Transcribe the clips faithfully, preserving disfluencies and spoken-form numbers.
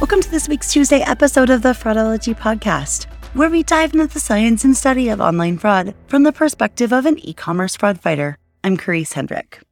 Welcome to this week's Tuesday episode of the Fraudology podcast, where we dive into the science and study of online fraud from the perspective of an e-commerce fraud fighter. I'm Carice Hendrick.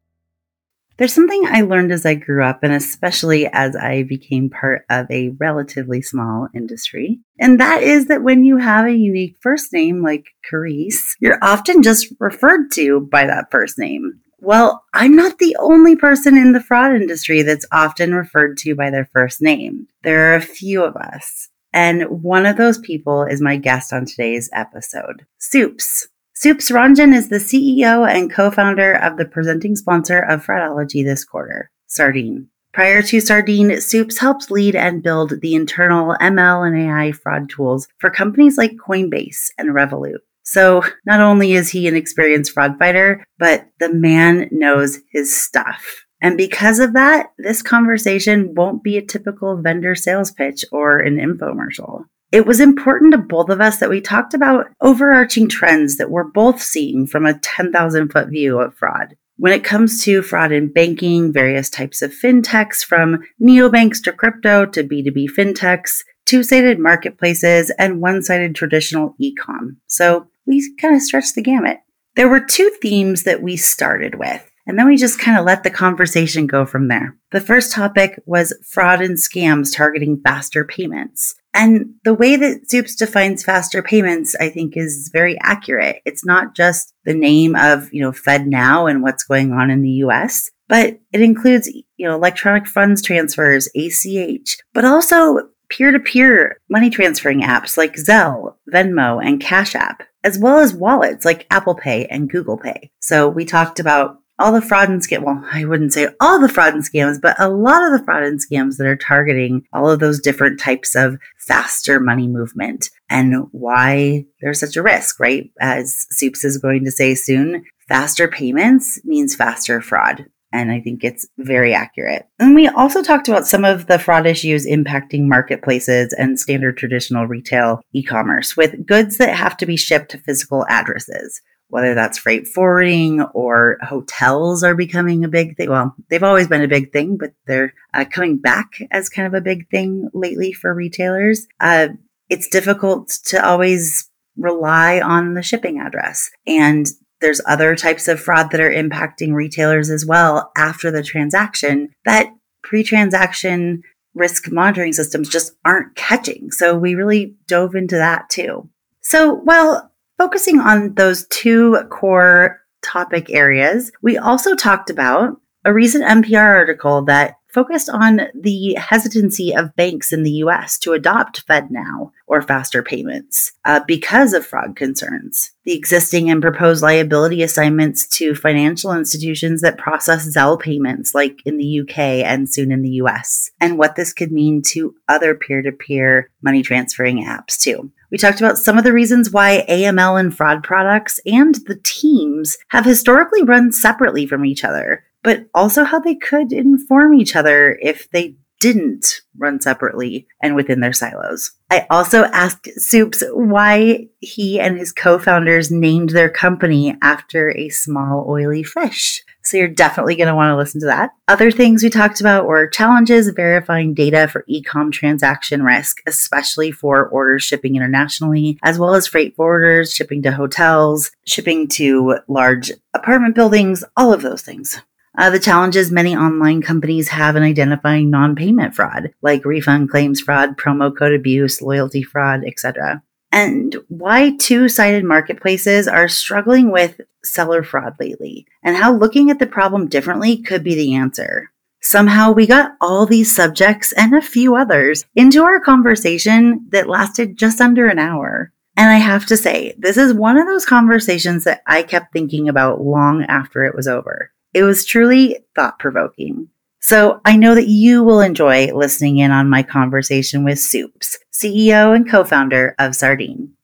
There's something I learned as I grew up, and especially as I became part of a relatively small industry, and that is that when you have a unique first name like Carice, you're often just referred to by that first name. Well, I'm not the only person in the fraud industry that's often referred to by their first name. There are a few of us, and one of those people is my guest on today's episode, Soups. Soups Ranjan is the C E O and co-founder of the presenting sponsor of Fraudology this quarter, Sardine. Prior to Sardine, Soups helps lead and build the internal M L and A I fraud tools for companies like Coinbase and Revolut. So not only is he an experienced fraud fighter, but the man knows his stuff. And because of that, this conversation won't be a typical vendor sales pitch or an infomercial. It was important to both of us that we talked about overarching trends that we're both seeing from a ten thousand foot view of fraud. When it comes to fraud in banking, various types of fintechs, from neobanks to crypto to B two B fintechs, two-sided marketplaces, and one-sided traditional e-com. So we kind of stretched the gamut. There were two themes that we started with, and then we just kind of let the conversation go from there. The first topic was fraud and scams targeting faster payments. And the way that Soups defines faster payments, I think, is very accurate. It's not just the name of, you know, FedNow and what's going on in the U S, but it includes, you know, electronic funds transfers, A C H, but also peer-to-peer money transferring apps like Zelle, Venmo, and Cash App, as well as wallets like Apple Pay and Google Pay. So we talked about all the fraud and scam, well, I wouldn't say all the fraud and scams, but a lot of the fraud and scams that are targeting all of those different types of faster money movement and why there's such a risk, right? As Soups is going to say soon, faster payments means faster fraud. And I think it's very accurate. And we also talked about some of the fraud issues impacting marketplaces and standard traditional retail e-commerce with goods that have to be shipped to physical addresses, whether that's freight forwarding or hotels are becoming a big thing. Well, they've always been a big thing, but they're uh, coming back as kind of a big thing lately for retailers. Uh, it's difficult to always rely on the shipping address, and there's other types of fraud that are impacting retailers as well after the transaction that pre-transaction risk monitoring systems just aren't catching. So we really dove into that too. So while focusing on those two core topic areas, we also talked about a recent N P R article that focused on the hesitancy of banks in the U S to adopt FedNow or faster payments uh, because of fraud concerns. The existing and proposed liability assignments to financial institutions that process Zelle payments, like in the U K and soon in the U S, and what this could mean to other peer-to-peer money transferring apps too. We talked about some of the reasons why A M L and fraud products and the teams have historically run separately from each other, but also how they could inform each other if they didn't run separately and within their silos. I also asked Soups why he and his co-founders named their company after a small oily fish. So you're definitely going to want to listen to that. Other things we talked about were challenges verifying data for e-com transaction risk, especially for orders shipping internationally, as well as freight forwarders, shipping to hotels, shipping to large apartment buildings, all of those things. Uh, the challenges many online companies have in identifying non-payment fraud, like refund claims fraud, promo code abuse, loyalty fraud, et cetera. And why two-sided marketplaces are struggling with seller fraud lately, and how looking at the problem differently could be the answer. Somehow we got all these subjects and a few others into our conversation that lasted just under an hour. And I have to say, this is one of those conversations that I kept thinking about long after it was over. It was truly thought-provoking. So I know that you will enjoy listening in on my conversation with Soups, C E O and co-founder of Sardine.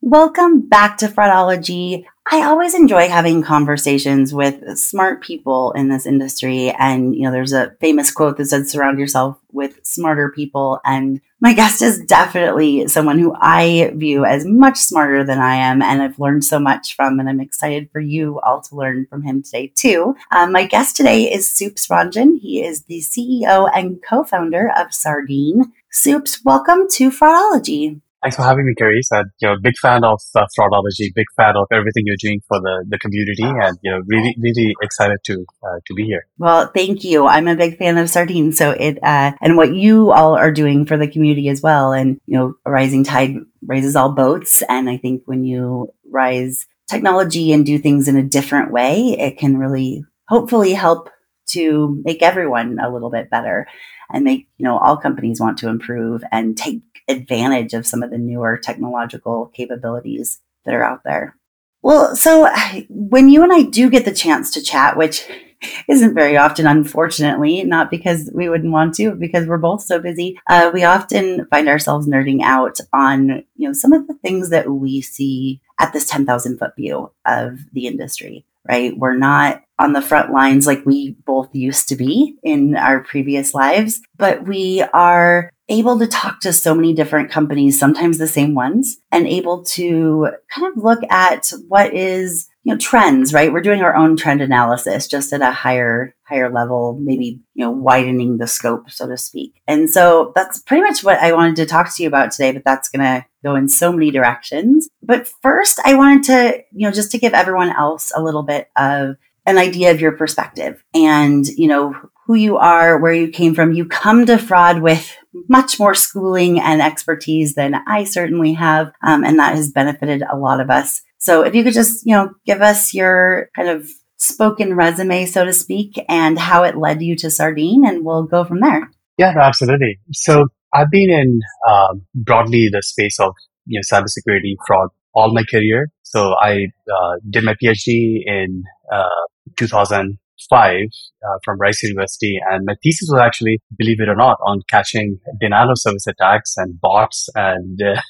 Welcome back to Fraudology. I always enjoy having conversations with smart people in this industry. And, you know, there's a famous quote that said, surround yourself with smarter people. And my guest is definitely someone who I view as much smarter than I am. And I've learned so much from, and I'm excited for you all to learn from him today too. Um, my guest today is Soups Ranjan. He is the C E O and co-founder of Sardine. Soups, welcome to Fraudology. Thanks for having me, Carice. I'm you know, big fan of uh, Fraudology, big fan of everything you're doing for the, the community, and you know, really, really excited to uh, to be here. Well, thank you. I'm a big fan of Sardine, so it uh, and what you all are doing for the community as well. And you know, a rising tide raises all boats. And I think when you rise technology and do things in a different way, it can really, hopefully, help to make everyone a little bit better, and make you know all companies want to improve and take advantage of some of the newer technological capabilities that are out there. Well, so when you and I do get the chance to chat, which isn't very often, unfortunately, not because we wouldn't want to, because we're both so busy, uh, we often find ourselves nerding out on you know some of the things that we see at this ten thousand foot view of the industry. Right, we're not on the front lines like we both used to be in our previous lives, but we are able to talk to so many different companies, sometimes the same ones, and able to kind of look at what is, you know, trends, right? We're doing our own trend analysis just at a higher, higher level, maybe, you know, widening the scope, so to speak. And so that's pretty much what I wanted to talk to you about today, but that's going to go in so many directions. But first, I wanted to, you know, just to give everyone else a little bit of an idea of your perspective and, you know, who you are, where you came from. You come to fraud with much more schooling and expertise than I certainly have. Um, and that has benefited a lot of us. So if you could just, you know, give us your kind of spoken resume, so to speak, and how it led you to Sardine, and we'll go from there. Yeah, no, absolutely. So I've been in um, broadly the space of, you know, cybersecurity fraud all my career. So I uh, did my PhD in uh, two thousand five uh, from Rice University, and my thesis was actually, believe it or not, on catching denial of service attacks and bots and uh,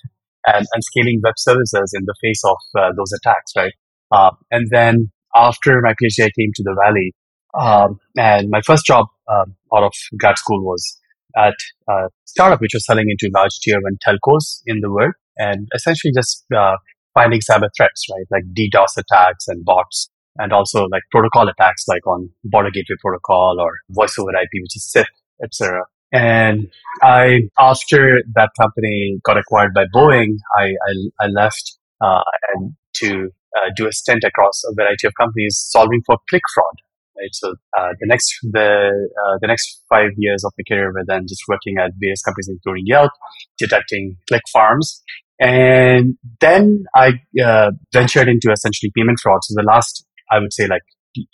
and, and scaling web services in the face of uh, those attacks, right? Uh, and then after my PhD, I came to the Valley, um, and my first job um, out of grad school was at a startup which was selling into large tier one telcos in the world, and essentially just uh, finding cyber threats, right? Like DDoS attacks and bots, and also like protocol attacks, like on Border Gateway Protocol or voice over I P, which is S I P, et cetera. And I, after that company got acquired by Boeing, I I, I left uh, and to uh, do a stint across a variety of companies solving for click fraud. Right, so uh, the next the uh, the next five years of my career were then just working at various companies, including Yelp, detecting click farms. And then I uh, ventured into essentially payment fraud. So the last, I would say, like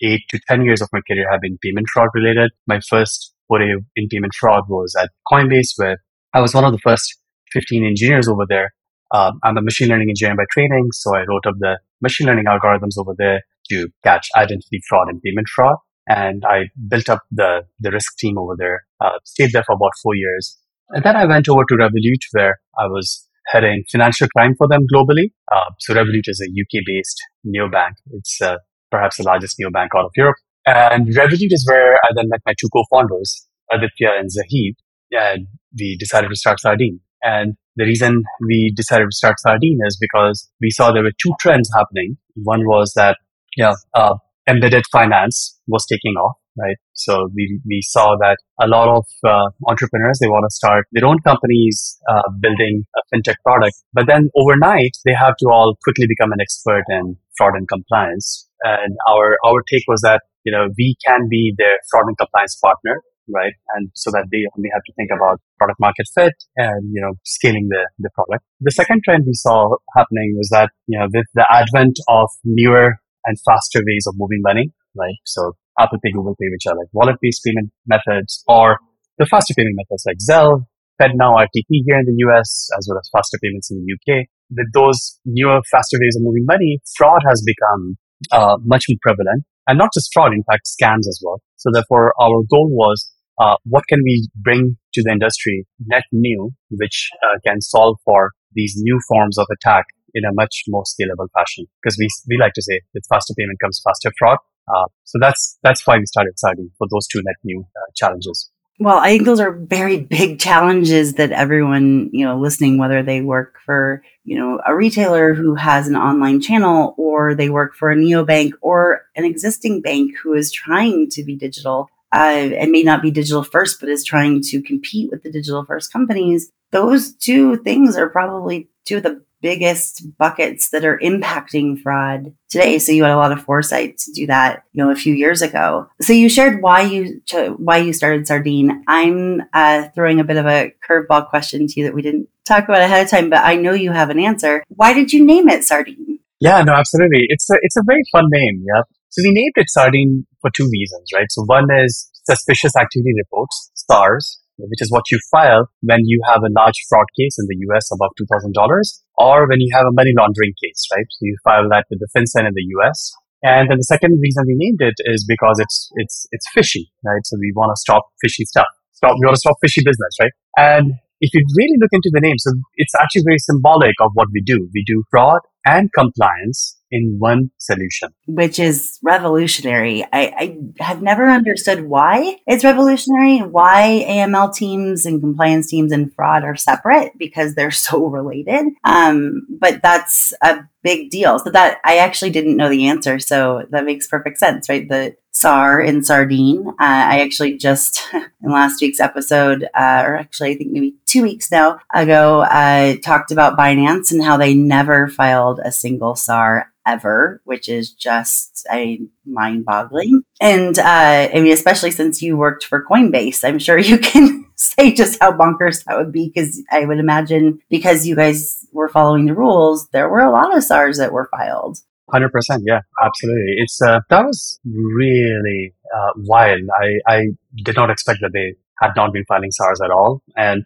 eight to ten years of my career have been payment fraud related. My first foray in payment fraud was at Coinbase, where I was one of the first fifteen engineers over there. Um, I'm a machine learning engineer by training, so I wrote up the machine learning algorithms over there to catch identity fraud and payment fraud. And I built up the, the risk team over there, uh, stayed there for about four years. And then I went over to Revolut, where I was heading financial crime for them globally. Uh, so Revolut is a U K-based neobank. It's uh, perhaps the largest neobank out of Europe. And Revolut is where I then met my two co-founders, Aditya and Zahid, and we decided to start Sardine. And the reason we decided to start Sardine is because we saw there were two trends happening. One was that yeah, uh, embedded finance was taking off, right? So we we saw that a lot of uh, entrepreneurs, they want to start their own companies uh, building a fintech product. But then overnight, they have to all quickly become an expert in fraud and compliance. And our, our take was that, you know, we can be their fraud and compliance partner, right? And so that they only have to think about product market fit and, you know, scaling the, the product. The second trend we saw happening was that, you know, with the advent of newer and faster ways of moving money, right? So Apple Pay, Google Pay, which are like wallet-based payment methods, or the faster payment methods like Zelle, FedNow, R T P here in the U S, as well as faster payments in the U K. With those newer, faster ways of moving money, fraud has become uh, much more prevalent. and not just fraud, in fact, scams as well. So therefore, our goal was, uh, what can we bring to the industry net new, which uh, can solve for these new forms of attack in a much more scalable fashion? Because we we like to say with faster payment comes faster fraud. Uh, so that's that's why we started Sardine, for those two net new uh, challenges. Well, I think those are very big challenges that everyone, you know, listening, whether they work for, you know, a retailer who has an online channel, or they work for a neobank or an existing bank who is trying to be digital uh, and may not be digital first, but is trying to compete with the digital first companies. Those two things are probably two of the biggest buckets that are impacting fraud today. So you had a lot of foresight to do that, you know, a few years ago. So you shared why you cho- why you started Sardine. I'm uh, throwing a bit of a curveball question to you that we didn't talk about ahead of time, but I know you have an answer. Why did you name it Sardine? Yeah, no, absolutely. It's a it's a very fun name. Yeah. So we named it Sardine for two reasons, right? So one is suspicious activity reports, SARs, which is what you file when you have a large fraud case in the U S above two thousand dollars, or when you have a money laundering case, right? So you file that with the FinCEN in the U S. And then the second reason we named it is because it's it's it's fishy, right? So we want to stop fishy stuff. Stop. We want to stop fishy business, right? And if you really look into the name, so it's actually very symbolic of what we do. We do fraud and compliance in one solution. Which is revolutionary. I, I have never understood why it's revolutionary, why A M L teams and compliance teams and fraud are separate, because they're so related. Um, but that's a big deal. So that I actually didn't know the answer. So that makes perfect sense, right? The S A R in Sardine. Uh, I actually just in last week's episode, uh, or actually I think maybe two weeks now ago, uh, talked about Binance and how they never filed a single S A R ever, which is just I, mind-boggling. And uh, I mean, especially since you worked for Coinbase, I'm sure you can say just how bonkers that would be, because I would imagine because you guys were following the rules, there were a lot of S A Rs that were filed. one hundred percent. Yeah, absolutely. It's uh, that was really uh, wild. I, I did not expect that they had not been filing S A Rs at all. And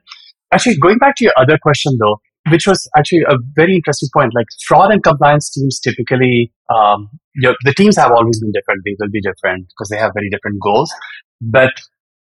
actually, going back to your other question, though, which was actually a very interesting point. Like fraud and compliance teams typically, um, you know, the teams have always been different. They will be different because they have very different goals. But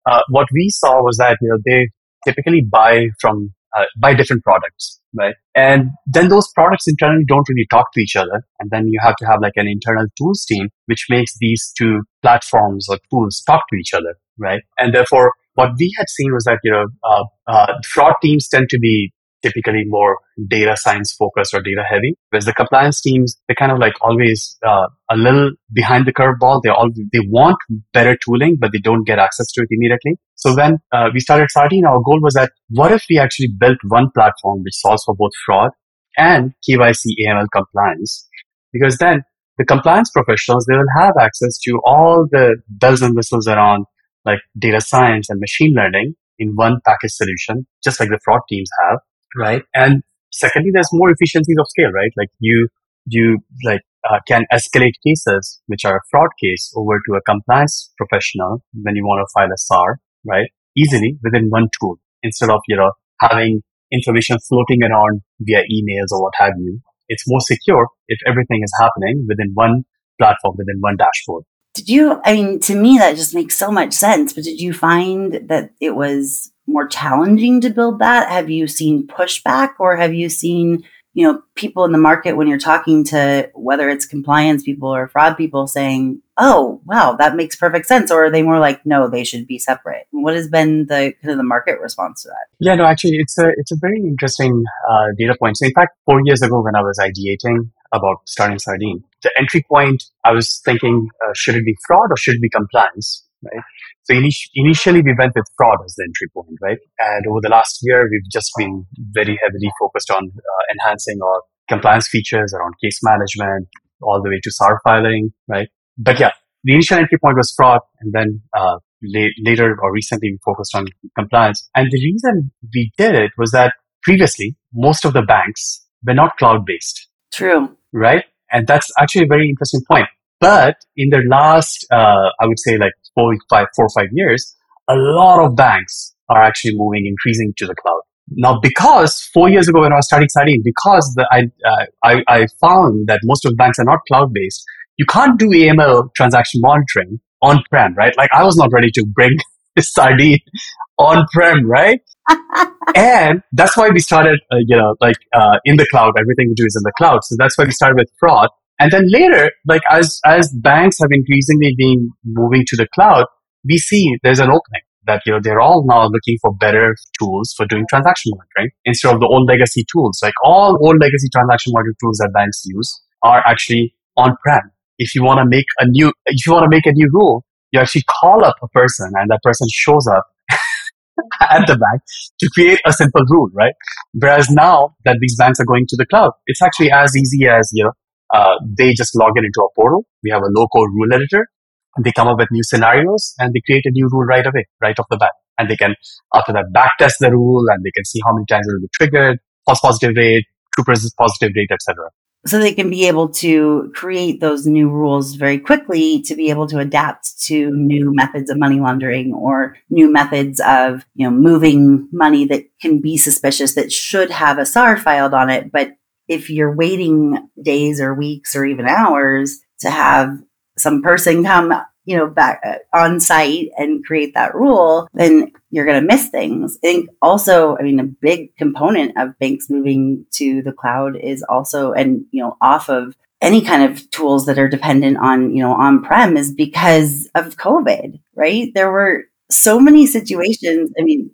uh, what we saw was that, you know, they typically buy from uh, buy different products, right? And then those products internally don't really talk to each other. And then you have to have like an internal tools team, which makes these two platforms or tools talk to each other, right? And therefore, what we had seen was that, you know, uh, uh, fraud teams tend to be typically more data science focused or data heavy, whereas the compliance teams, they're kind of like always uh, a little behind the curveball. They all they want better tooling, but they don't get access to it immediately. So when uh, we started Sardine, our goal was that what if we actually built one platform which solves for both fraud and K Y C, A M L compliance? Because then the compliance professionals, they will have access to all the bells and whistles around like data science and machine learning in one package solution, just like the fraud teams have. Right. And secondly, there's more efficiencies of scale, right? Like you, you like uh, can escalate cases, which are a fraud case, over to a compliance professional when you want to file a S A R, right? Easily within one tool, instead of, you know, having information floating around via emails or what have you. It's more secure if everything is happening within one platform, within one dashboard. Did you, I mean, to me, that just makes so much sense, but did you find that it was more challenging to build that? Have you seen pushback, or have you seen, you know, people in the market when you're talking to whether it's compliance people or fraud people saying, oh, wow, that makes perfect sense? Or are they more like, no, they should be separate? What has been the kind of the market response to that? Yeah, no, actually, it's a, it's a very interesting uh, data point. So in fact, four years ago when I was ideating about starting Sardine, the entry point, I was thinking, uh, should it be fraud or should it be compliance? Right. So initially we went with fraud as the entry point, right? And over the last year, we've just been very heavily focused on uh, enhancing our compliance features around case management, all the way to S A R filing, right? But yeah, the initial entry point was fraud, and then uh, la- later or recently we focused on compliance. And the reason we did it was that previously most of the banks were not cloud-based. True. Right, and that's actually a very interesting point. But in the last, uh, I would say like four, five, four or five years, a lot of banks are actually moving, increasing to the cloud. Now, because four years ago when I was studying Sardine, because the, I, uh, I I found that most of the banks are not cloud-based, you can't do A M L transaction monitoring on-prem, right? Like I was not ready to bring Sardine on-prem, right? And that's why we started, uh, you know, like uh, in the cloud, everything we do is in the cloud. So that's why we started with fraud. And then later, like as as banks have increasingly been moving to the cloud, we see there's an opening that, you know, they're all now looking for better tools for doing transaction monitoring instead of the old legacy tools. Like all old legacy transaction monitoring tools that banks use are actually on-prem. If you want to make a new, if you want to make a new rule, you actually call up a person and that person shows up at the bank to create a simple rule, right? Whereas now that these banks are going to the cloud, it's actually as easy as, you know, uh, they just log in into a portal. We have a low-code rule editor. And they come up with new scenarios and they create a new rule right away, right off the bat. And they can, after that, back test the rule and they can see how many times it will be triggered, false positive rate, true positive rate, et cetera. So they can be able to create those new rules very quickly to be able to adapt to new methods of money laundering or new methods of, you know, moving money that can be suspicious that should have a S A R filed on it. But if you're waiting days or weeks or even hours to have some person come, you know, back on site and create that rule, then you're going to miss things. I think also, I mean, a big component of banks moving to the cloud is also, and, you know, off of any kind of tools that are dependent on, you know, on-prem is because of COVID, right? There were so many situations. I mean,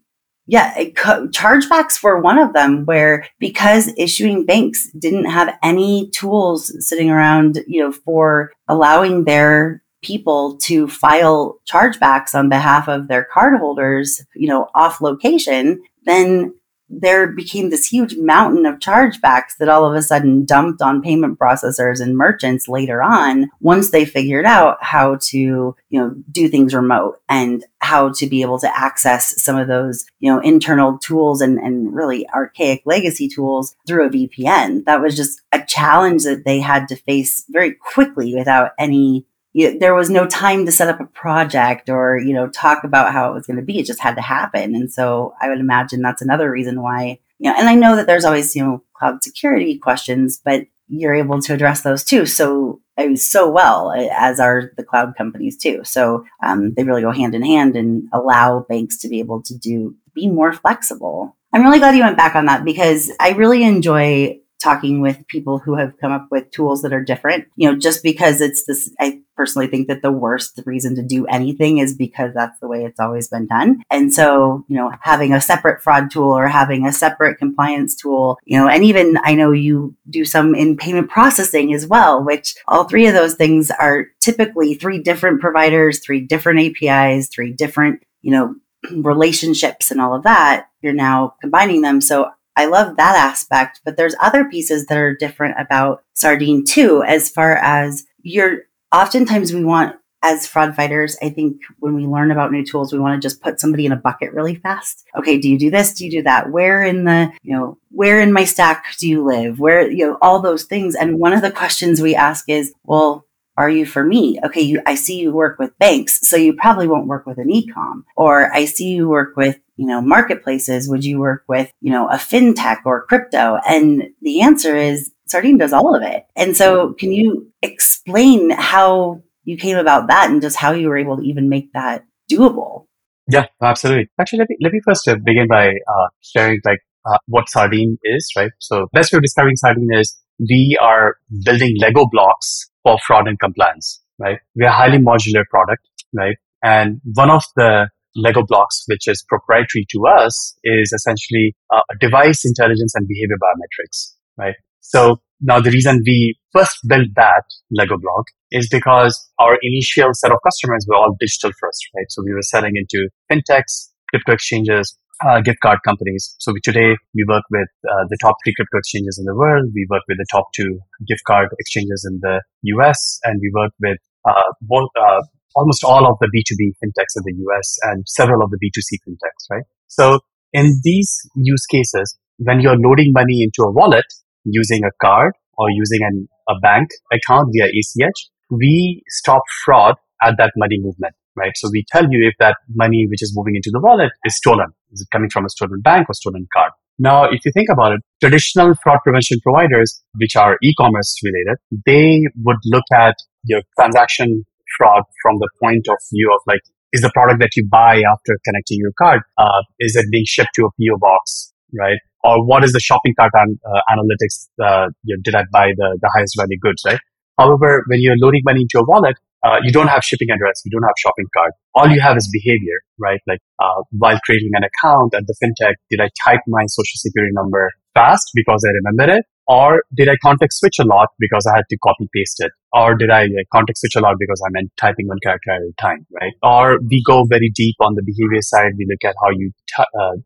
yeah, it co- chargebacks were one of them where because issuing banks didn't have any tools sitting around, you know, for allowing their people to file chargebacks on behalf of their cardholders, you know, off location, then there became this huge mountain of chargebacks that all of a sudden dumped on payment processors and merchants later on once they figured out how to, you know, do things remote and how to be able to access some of those, you know, internal tools and, and really archaic legacy tools through a V P N. That was just a challenge that they had to face very quickly without any, you know, there was no time to set up a project or, you know, talk about how it was going to be. It just had to happen. And so I would imagine that's another reason why, you know, and I know that there's always, you know, cloud security questions, but you're able to address those too. So I mean, so well, as are the cloud companies too. So um, they really go hand in hand and allow banks to be able to do, be more flexible. I'm really glad you went back on that because I really enjoy talking with people who have come up with tools that are different, you know, just because it's this, I personally think that the worst reason to do anything is because that's the way it's always been done. And so, you know, having a separate fraud tool or having a separate compliance tool, you know, and even I know you do some in payment processing as well, which all three of those things are typically three different providers, three different A P Is, three different, you know, relationships and all of that. You're now combining them. So I love that aspect, but there's other pieces that are different about Sardine too, as far as you're oftentimes we want as fraud fighters, I think when we learn about new tools, we want to just put somebody in a bucket really fast. Okay. Do you do this? Do you do that? Where in the, you know, where in my stack do you live? Where, you know, all those things. And one of the questions we ask is, well, are you for me? Okay. You, I see you work with banks, so you probably won't work with an e-com, or I see you work with, you know, marketplaces, would you work with, you know, a fintech or crypto? And the answer is Sardine does all of it. And so can you explain how you came about that and just how you were able to even make that doable? Yeah, absolutely. Actually, let me, let me first begin by uh, sharing like uh, what Sardine is, right? So best way of describing Sardine is we are building Lego blocks for fraud and compliance, right? We are a highly modular product, right? And one of the Lego blocks, which is proprietary to us, is essentially uh, device intelligence and behavior biometrics, right? So now the reason we first built that Lego block is because our initial set of customers were all digital first, right? So we were selling into fintechs, crypto exchanges, uh, gift card companies. So we, today we work with uh, the top three crypto exchanges in the world. We work with the top two gift card exchanges in the U S, and we work with uh, both, uh, almost all of the B two B fintechs in the U S and several of the B two C fintechs, right? So in these use cases, when you're loading money into a wallet using a card or using an, a bank account via A C H, we stop fraud at that money movement, right? So we tell you if that money which is moving into the wallet is stolen. Is it coming from a stolen bank or stolen card? Now, if you think about it, traditional fraud prevention providers, which are e-commerce related, they would look at your transaction fraud from the point of view of like, is the product that you buy after connecting your card, uh, is it being shipped to a P O box, right? Or what is the shopping cart an- uh, analytics? Uh, you know, did I buy the, the highest value goods, right? However, when you're loading money into your wallet, uh, you don't have shipping address, you don't have shopping cart. All you have is behavior, right? Like uh, while creating an account at the fintech, did I type my social security number fast because I remember it? Or did I context switch a lot because I had to copy paste it? Or did I context switch a lot because I meant typing one character at a time, right? Or we go very deep on the behavior side. We look at how you t- uh,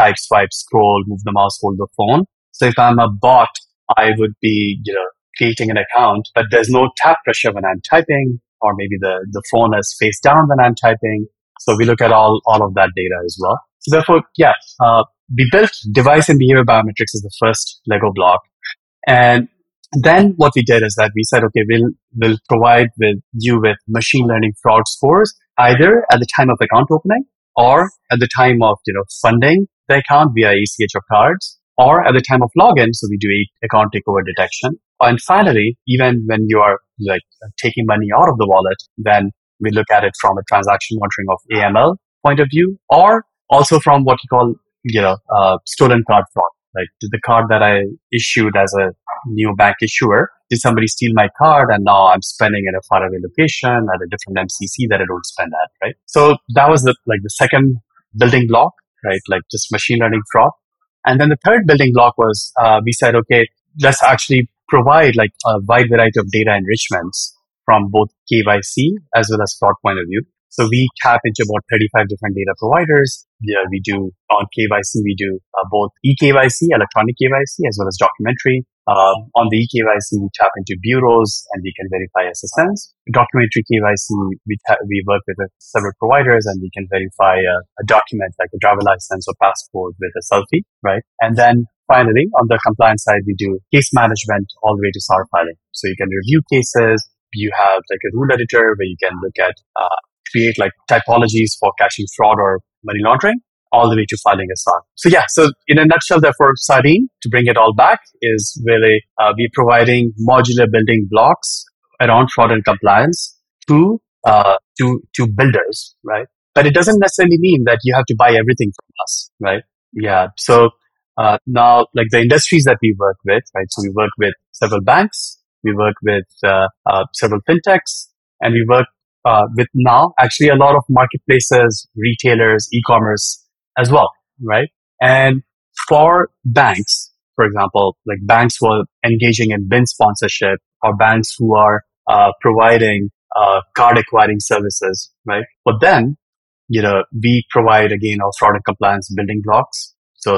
type, swipe, scroll, move the mouse, hold the phone. So if I'm a bot, I would be, you know, creating an account, but there's no tap pressure when I'm typing, or maybe the, the phone is face down when I'm typing. So we look at all, all of that data as well. So therefore, yeah, uh, we built device and behavior biometrics as the first Lego block. And then what we did is that we said, okay, we'll, we'll provide with you with machine learning fraud scores, either at the time of account opening or at the time of, you know, funding the account via A C H or cards, or at the time of login. So we do account takeover detection. And finally, even when you are like taking money out of the wallet, then we look at it from a transaction monitoring of A M L point of view, or also from what you call, you know, uh, stolen card fraud. Like, did the card that I issued as a new bank issuer, did somebody steal my card and now I'm spending at a faraway location at a different M C C that I don't spend at, right? So that was the, like the second building block, right? Like just machine learning fraud. And then the third building block was, uh, we said, okay, let's actually provide like a wide variety of data enrichments from both K Y C as well as fraud point of view. So we tap into about thirty-five different data providers. Yeah, we do on K Y C, we do uh, both e K Y C, electronic K Y C, as well as documentary. Uh, on the e K Y C, we tap into bureaus and we can verify S S Ns. Documentary K Y C, we ta- we work with uh, several providers and we can verify uh, a document like a driver license or passport with a selfie, right? And then finally, on the compliance side, we do case management all the way to S A R filing. So you can review cases. You have like a rule editor where you can look at, uh, create like typologies for caching fraud or money laundering, all the way to filing a S A R. So yeah, so in a nutshell, therefore, Sardine, to bring it all back, is really uh, we're providing modular building blocks around fraud and compliance to uh, to to builders, right? But it doesn't necessarily mean that you have to buy everything from us, right? Yeah. So uh, now, like the industries that we work with, right? So we work with several banks, we work with uh, uh, several fintechs, and we work Uh, with now actually a lot of marketplaces, retailers, e-commerce as well, right? And for banks, for example, like banks who are engaging in B I N sponsorship, or banks who are uh, providing uh, card acquiring services, right? But then, you know, we provide again our fraud and compliance building blocks. So,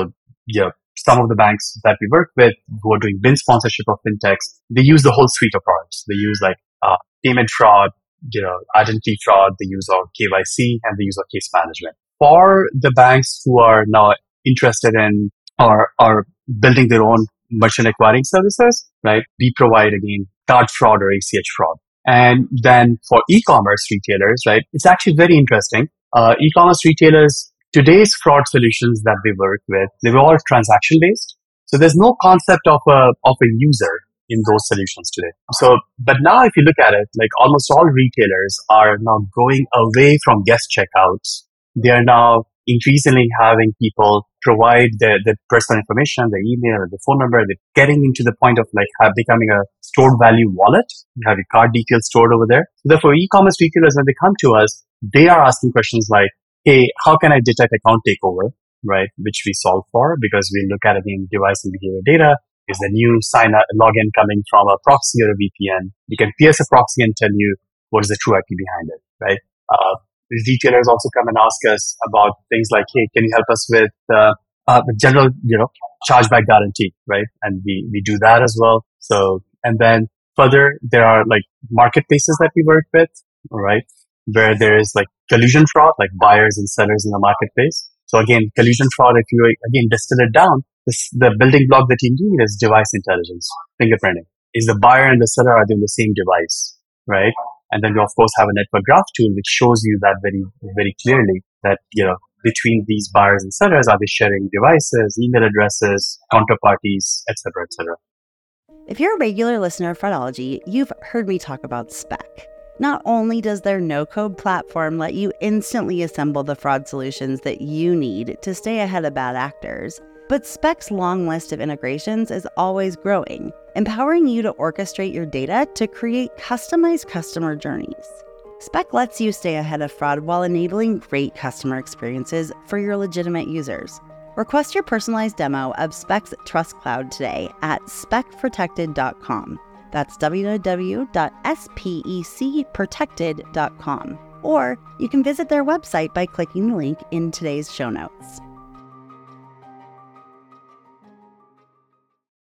you know, some of the banks that we work with who are doing B I N sponsorship of fintechs, they use the whole suite of products. They use like uh, payment fraud, you know, identity fraud, the use of K Y C, and the use of case management. For the banks who are now interested in or are building their own merchant acquiring services, right, we provide, again, card fraud or A C H fraud. And then for e-commerce retailers, right, it's actually very interesting. Uh, e-commerce retailers, today's fraud solutions that we work with, they were all transaction-based. So there's no concept of a of a user in those solutions today. So, but now if you look at it, like almost all retailers are now going away from guest checkouts. They are now increasingly having people provide their, their personal information, their email, or their phone number. They're getting into the point of like have becoming a stored value wallet. You have your card details stored over there. So therefore, e-commerce retailers, when they come to us, they are asking questions like, hey, how can I detect account takeover, right? Which we solve for because we look at, again, device and behavior data. Is the new sign up login coming from a proxy or a V P N? You can pierce a proxy and tell you what is the true I P behind it, right? Uh, retailers also come and ask us about things like, hey, can you help us with uh, uh, the general, you know, chargeback guarantee, right? And we, we do that as well. So, and then further, there are like marketplaces that we work with, all right, where there is like collusion fraud, like buyers and sellers in the marketplace. So again, collusion fraud, if you again distill it down, This, the building block that you need is device intelligence, fingerprinting. Is the buyer and the seller, are they on the same device, right? And then you, of course, have a network graph tool, which shows you that very, very clearly that, you know, between these buyers and sellers, are they sharing devices, email addresses, counterparties, et cetera, et cetera. If you're a regular listener of Fraudology, you've heard me talk about Spec. Not only does their no-code platform let you instantly assemble the fraud solutions that you need to stay ahead of bad actors, but Spec's long list of integrations is always growing, empowering you to orchestrate your data to create customized customer journeys. Spec lets you stay ahead of fraud while enabling great customer experiences for your legitimate users. Request your personalized demo of Spec's Trust Cloud today at spec protected dot com. That's w w w dot spec protected dot com. Or you can visit their website by clicking the link in today's show notes.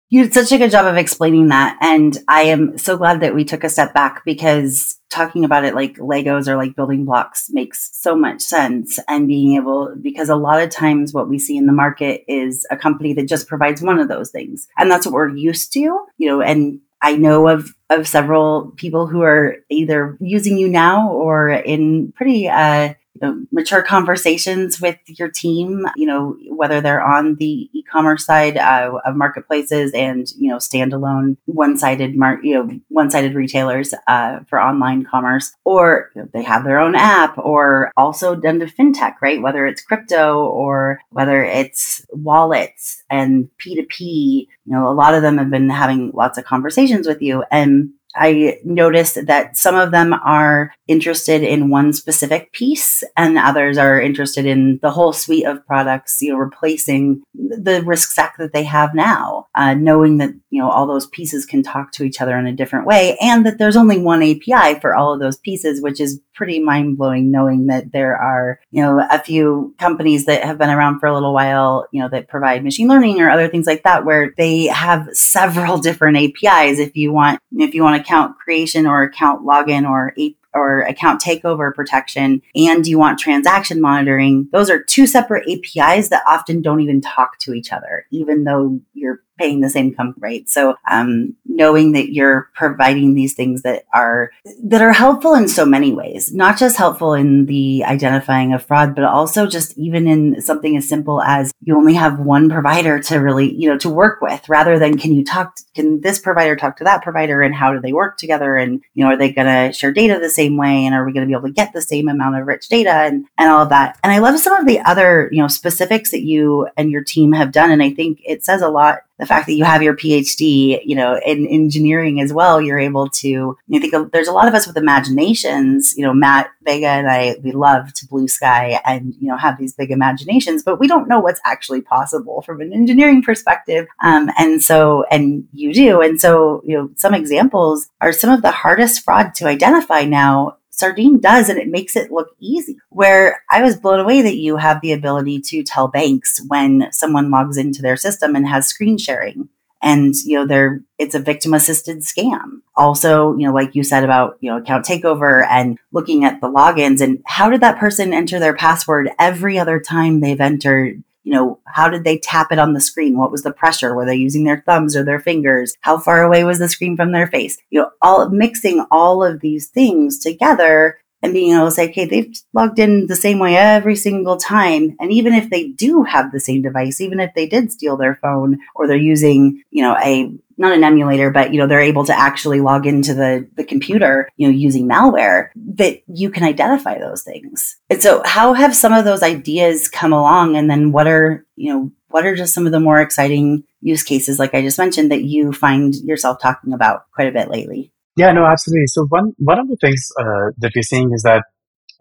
You did such a good job of explaining that. And I am so glad that we took a step back, because talking about it like Legos or like building blocks makes so much sense. And being able, because a lot of times what we see in the market is a company that just provides one of those things. And that's what we're used to, you know, and I know of, of several people who are either using you now or in pretty uh, you know, mature conversations with your team, you know, whether they're on the e-commerce side uh, of marketplaces and, you know, standalone one-sided, mar- you know, one-sided retailers uh, for online commerce, or you know, they have their own app, or also done to fintech, right? Whether it's crypto or whether it's wallets and P two P, you know, a lot of them have been having lots of conversations with you. And I noticed that some of them are interested in one specific piece and others are interested in the whole suite of products, you know, replacing the risk stack that they have now, uh, knowing that, you know, all those pieces can talk to each other in a different way and that there's only one A P I for all of those pieces, which is pretty mind blowing, knowing that there are, you know, a few companies that have been around for a little while, you know, that provide machine learning or other things like that, where they have several different A P Is. If you want, if you want to account creation or account login or a- or account takeover protection, and you want transaction monitoring, those are two separate A P Is that often don't even talk to each other, even though you're paying the same company, right? So um, knowing that you're providing these things that are that are helpful in so many ways, not just helpful in the identifying of fraud, but also just even in something as simple as you only have one provider to really, you know, to work with, rather than can you talk, to, can this provider talk to that provider and how do they work together? And, you know, are they going to share data the same way? And are we going to be able to get the same amount of rich data and, and all of that? And I love some of the other, you know, specifics that you and your team have done. And I think it says a lot. The fact that you have your P H D, you know, in engineering as well, you're able to, I think there's a lot of us with imaginations, you know, Matt Vega and I, we love to blue sky and, you know, have these big imaginations, but we don't know what's actually possible from an engineering perspective. Um, and so, and you do. And so, you know, some examples are some of the hardest fraud to identify now. Sardine does, and it makes it look easy, where I was blown away that you have the ability to tell banks when someone logs into their system and has screen sharing. And, you know, they're, it's a victim assisted scam. Also, you know, like you said about, you know, account takeover and looking at the logins and how did that person enter their password every other time they've entered? You know, how did they tap it on the screen? What was the pressure? Were they using their thumbs or their fingers? How far away was the screen from their face? You know, all mixing all of these things together and being able to say, okay, they've logged in the same way every single time. And even if they do have the same device, even if they did steal their phone or they're using, you know, a not an emulator, but, you know, they're able to actually log into the, the computer, you know, using malware, that you can identify those things. And so how have some of those ideas come along? And then what are, you know, what are just some of the more exciting use cases, like I just mentioned, that you find yourself talking about quite a bit lately? Yeah, no, absolutely. So one, one of the things uh, that we're seeing is that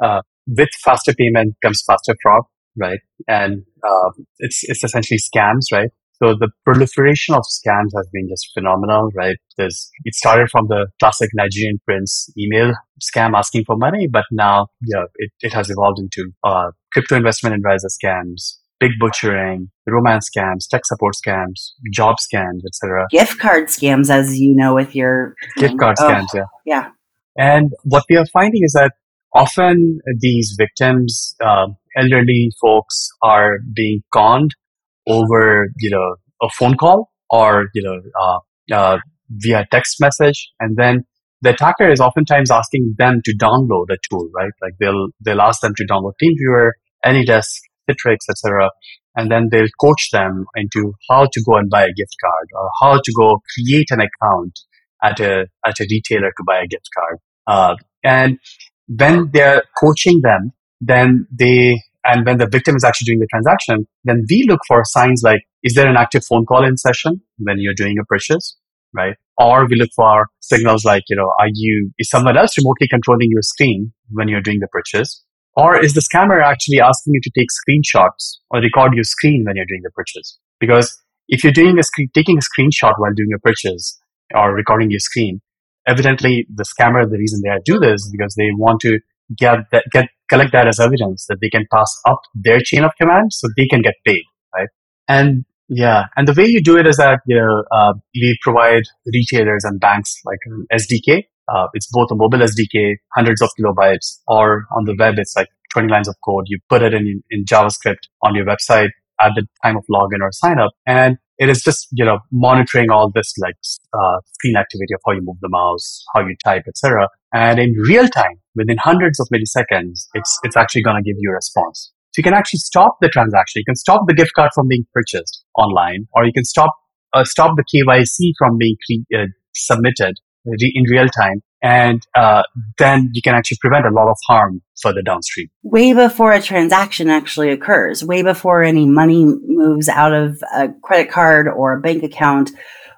uh, with faster payment comes faster fraud, right? And uh, it's it's essentially scams, right? So the proliferation of scams has been just phenomenal, right? There's, it started from the classic Nigerian prince email scam asking for money, but now, you know, it, it has evolved into uh, crypto investment advisor scams, big butchering, romance scams, tech support scams, job scams, et cetera. Gift card scams, as you know, with your gift card oh, scams, yeah. Yeah. And what we are finding is that often these victims, uh, elderly folks, are being conned over, you know, a phone call or, you know, uh, uh, via text message. And then the attacker is oftentimes asking them to download a tool, right? Like they'll they'll ask them to download TeamViewer, AnyDesk, Citrix, et cetera, and then they'll coach them into how to go and buy a gift card or how to go create an account at a at a retailer to buy a gift card. Uh, and when they're coaching them, then they and when the victim is actually doing the transaction, then we look for signs like, is there an active phone call in session when you're doing a purchase, right? Or we look for signals like, you know, are you, is someone else remotely controlling your screen when you're doing the purchase? Or is the scammer actually asking you to take screenshots or record your screen when you're doing the purchase? Because if you're doing a screen, taking a screenshot while doing a purchase or recording your screen, evidently the scammer, the reason they do this is because they want to get that, get collect that as evidence that they can pass up their chain of command so they can get paid, right? And yeah, and the way you do it is that, you know, uh, we provide retailers and banks like an S D K. Uh, it's both a mobile S D K, hundreds of kilobytes, or on the web, it's like twenty lines of code. You put it in, in JavaScript on your website at the time of login or sign up. And it is just, you know, monitoring all this like uh, screen activity of how you move the mouse, how you type, et cetera. And in real time, within hundreds of milliseconds, it's it's actually going to give you a response. So you can actually stop the transaction. You can stop the gift card from being purchased online, or you can stop uh, stop the K Y C from being pre- uh, submitted in real time, and uh, then you can actually prevent a lot of harm further downstream. Way before a transaction actually occurs, way before any money moves out of a credit card or a bank account,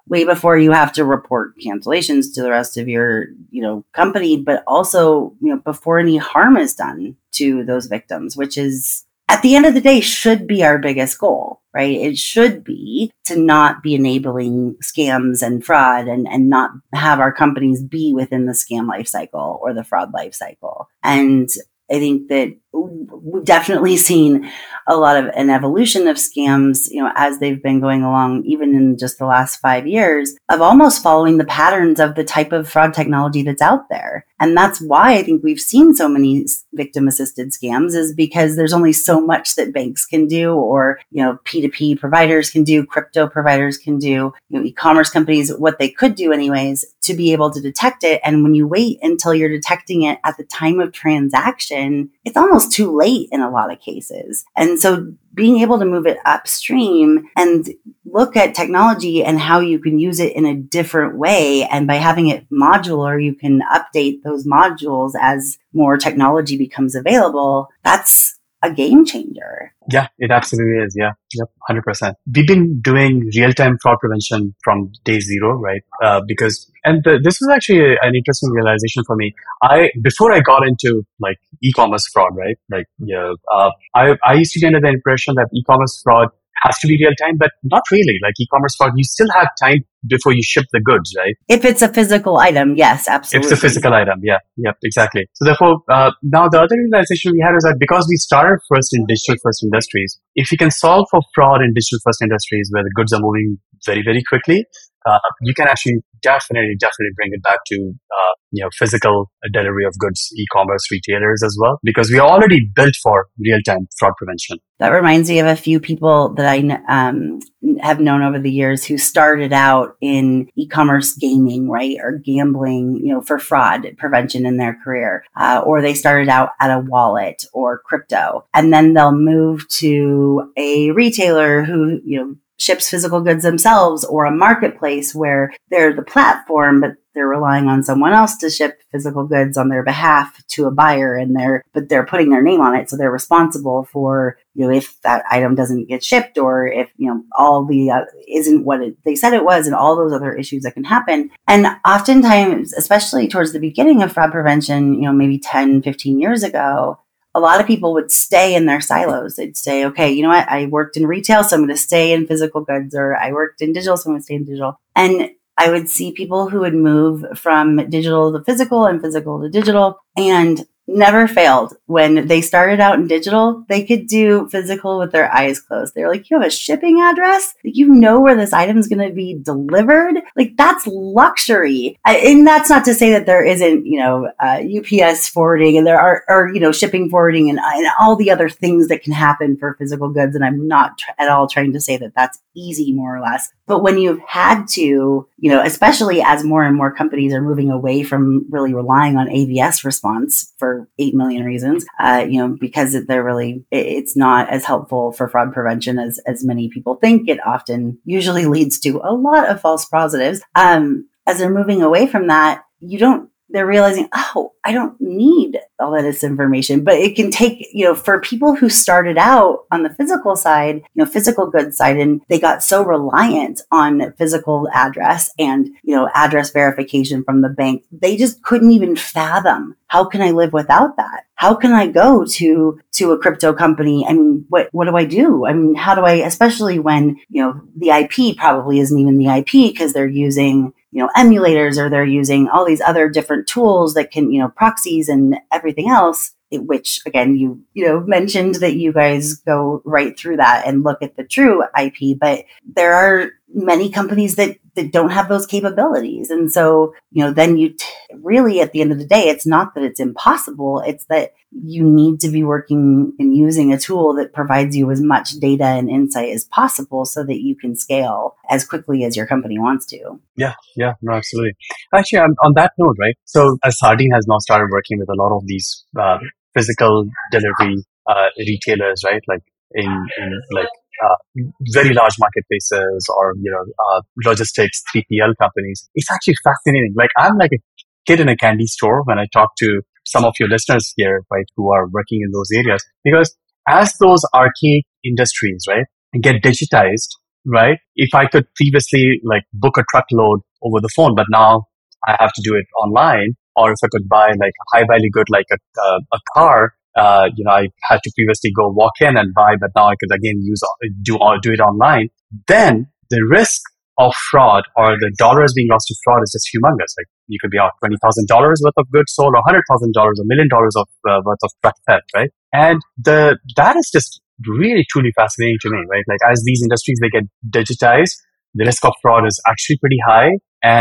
way before you have to report cancellations to the rest of your, you know, company, but also, you know, before any harm is done to those victims, which is, at the end of the day, should be our biggest goal, right? It should be to not be enabling scams and fraud and, and not have our companies be within the scam life cycle or the fraud life cycle. And I think that we've definitely seen a lot of an evolution of scams, you know, as they've been going along, even in just the last five years, of almost following the patterns of the type of fraud technology that's out there. And that's why I think we've seen so many victim-assisted scams, is because there's only so much that banks can do, or, you know, P two P providers can do, crypto providers can do, you know, e-commerce companies, what they could do anyways, to be able to detect it. And when you wait until you're detecting it at the time of transaction, it's almost too late in a lot of cases. And so being able to move it upstream and look at technology and how you can use it in a different way. And by having it modular, you can update those modules as more technology becomes available. That's a game changer. Yeah, it absolutely is. Yeah, yep, one hundred percent. We've been doing real-time fraud prevention from day zero, right? Uh, because, and the, this was actually an interesting realization for me. I, before I got into like e-commerce fraud, right? Like, you know, uh, I, I used to be under the impression that e-commerce fraud has to be real-time, but not really. Like e-commerce fraud, you still have time before you ship the goods, right? If it's a physical item, yes, absolutely. If it's a physical item, yeah, yep, exactly. So therefore, uh, now the other realization we had is that because we started first in digital-first industries, if you can solve for fraud in digital-first industries where the goods are moving very, very quickly, uh, you can actually definitely, definitely bring it back to uh, you know, physical delivery of goods, e-commerce retailers as well, because we are already built for real-time fraud prevention. That reminds me of a few people that I um, have known over the years who started out in e-commerce gaming, right, or gambling, you know, for fraud prevention in their career, uh, or they started out at a wallet or crypto, and then they'll move to a retailer who, you know, ships physical goods themselves, or a marketplace where they're the platform, but they're relying on someone else to ship physical goods on their behalf to a buyer, and they're, but they're putting their name on it. So they're responsible for, you know, if that item doesn't get shipped, or if, you know, all the, uh, isn't what it, they said it was, and all those other issues that can happen. And oftentimes, especially towards the beginning of fraud prevention, you know, maybe ten, fifteen years ago, a lot of people would stay in their silos. They'd say, okay, you know what? I worked in retail, so I'm going to stay in physical goods, or I worked in digital, so I'm going to stay in digital. And I would see people who would move from digital to physical and physical to digital. And never failed. When they started out in digital, they could do physical with their eyes closed. They're like, you have a shipping address? You know where this item is going to be delivered? Like, that's luxury. And that's not to say that there isn't, you know, uh, U P S forwarding and there are, or, you know, shipping forwarding and, and all the other things that can happen for physical goods. And I'm not tr- at all trying to say that that's easy, more or less. But when you've had to, you know, especially as more and more companies are moving away from really relying on A V S response for eight million reasons, uh, you know, because they're really, it's not as helpful for fraud prevention as, as many people think. It often usually leads to a lot of false positives. Um, as they're moving away from that, you don't, they're realizing, oh, I don't need all that disinformation. But it can take, you know, for people who started out on the physical side, you know, physical goods side, and they got so reliant on physical address and, you know, address verification from the bank, they just couldn't even fathom, how can I live without that? How can I go to to a crypto company? I mean, what what do I do? I mean, how do I, especially when, you know, the I P probably isn't even the I P because they're using, you know, emulators, or they're using all these other different tools that can, you know, proxies and everything else, which again, you, you know, mentioned that you guys go right through that and look at the true I P, but there are many companies that, that don't have those capabilities. And so, you know, then you t- really, at the end of the day, it's not that it's impossible. It's that you need to be working and using a tool that provides you as much data and insight as possible so that you can scale as quickly as your company wants to. Yeah, yeah, no, absolutely. Actually, on, on that note, right? So as Sardine has now started working with a lot of these uh, physical delivery uh, retailers, right? Like in, in like, Uh, very large marketplaces, or, you know, uh, logistics, three P L companies. It's actually fascinating. Like, I'm like a kid in a candy store when I talk to some of your listeners here, right, who are working in those areas, because as those archaic industries, right, get digitized, right, if I could previously like book a truckload over the phone, but now I have to do it online, or if I could buy like a high value good, like a, uh, a car, Uh, you know, I had to previously go walk in and buy, but now I could again use, do, do it online. Then the risk of fraud, or the dollars being lost to fraud, is just humongous. Like, you could be out twenty thousand dollars worth of goods sold, or one hundred thousand dollars, or one million dollars of, uh, worth of truck theft, right? And the, that is just really, truly fascinating to me, right? Like, as these industries, they get digitized, the risk of fraud is actually pretty high.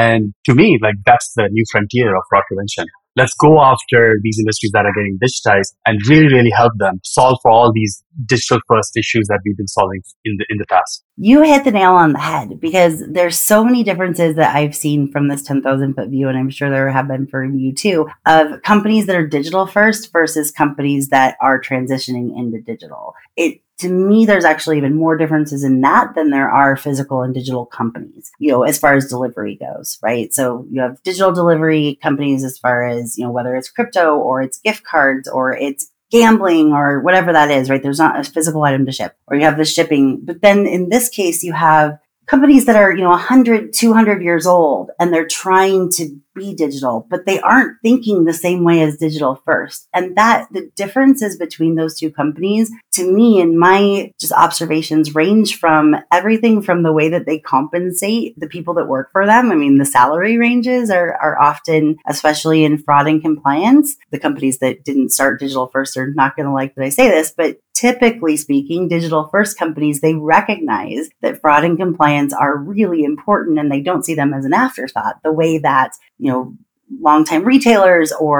And to me, like, that's the new frontier of fraud prevention. Let's go after these industries that are getting digitized and really, really help them solve for all these digital first issues that we've been solving in the in the past. You hit the nail on the head, because there's so many differences that I've seen from this ten thousand foot view, and I'm sure there have been for you too, of companies that are digital first versus companies that are transitioning into digital. It To me, there's actually even more differences in that than there are physical and digital companies, you know, as far as delivery goes, right? So you have digital delivery companies as far as, you know, whether it's crypto or it's gift cards or it's gambling or whatever that is, right? There's not a physical item to ship, or you have the shipping. But then in this case, you have companies that are, you know, one hundred, two hundred years old, and they're trying to be digital, but they aren't thinking the same way as digital first. And that the differences between those two companies, to me, and my just observations, range from everything from the way that they compensate the people that work for them. I mean, the salary ranges are, are often, especially in fraud and compliance, the companies that didn't start digital first are not going to like that I say this, but typically speaking, digital first companies, they recognize that fraud and compliance are really important, and they don't see them as an afterthought the way that, you know, longtime retailers or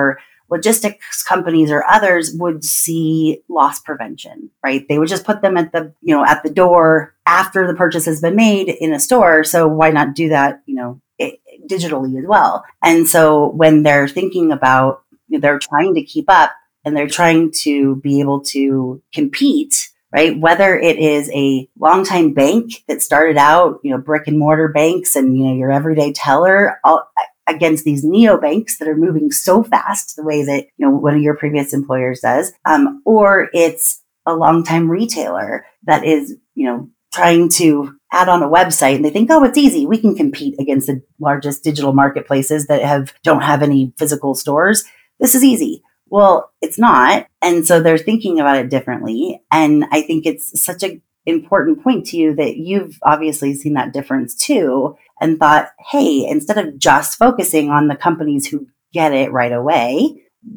logistics companies or others would see loss prevention, right? They would just put them at the, you know, at the door after the purchase has been made in a store. So why not do that, you know, it, digitally as well? And so when they're thinking about, you know, they're trying to keep up, and they're trying to be able to compete, right? Whether it is a longtime bank that started out, you know, brick and mortar banks and, you know, your everyday teller, all, against these neobanks that are moving so fast the way that, you know, one of your previous employers does, um, or it's a longtime retailer that is, you know, trying to add on a website, and they think, oh, it's easy. We can compete against the largest digital marketplaces that have don't have any physical stores. This is easy. Well, it's not. And so they're thinking about it differently. And I think it's such an important point to you that you've obviously seen that difference too, and thought, hey, instead of just focusing on the companies who get it right away,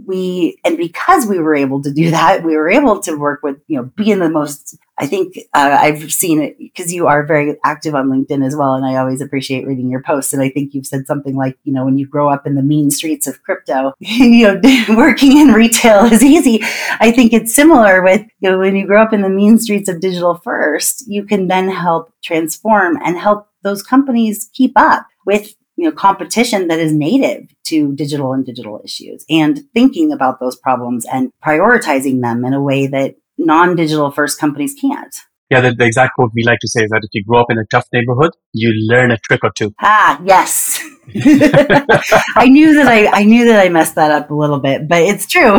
we, and because we were able to do that, we were able to work with, you know, be in the most, I think uh, I've seen it because you are very active on LinkedIn as well. And I always appreciate reading your posts. And I think you've said something like, you know, when you grow up in the mean streets of crypto, you know, working in retail is easy. I think it's similar with, you know, when you grow up in the mean streets of digital first, you can then help transform and help those companies keep up with, you know, competition that is native to digital and digital issues, and thinking about those problems and prioritizing them in a way that non-digital first companies can't. Yeah, the, the exact quote we like to say is that if you grow up in a tough neighborhood, you learn a trick or two. Ah, yes. I knew that I, I knew that I messed that up a little bit, but it's true.